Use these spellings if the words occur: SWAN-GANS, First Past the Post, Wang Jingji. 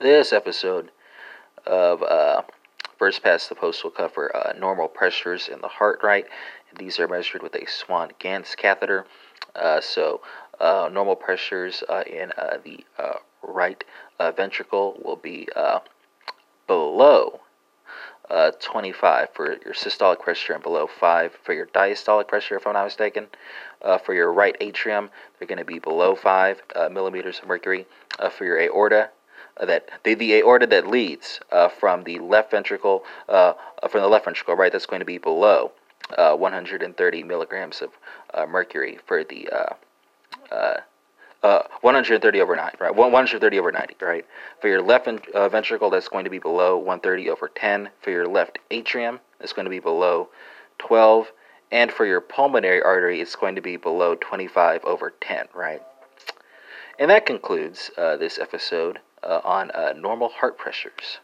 This episode of First Past the Post will cover normal pressures in the heart rate. These are measured with a SWAN-GANS catheter. Normal pressures in the right ventricle will be below 25 for your systolic pressure and below 5 for your diastolic pressure, if I'm not mistaken. For your right atrium, they're going to be below 5 millimeters of mercury. For your aorta, the aorta that leads from the left ventricle, right, that's going to be below 130 milligrams of mercury for the 130 over 90, right? For your left ventricle, that's going to be below 130 over 10. For your left atrium, it's going to be below 12. And for your pulmonary artery, it's going to be below 25 over 10, right? And that concludes this episode on normal heart pressures.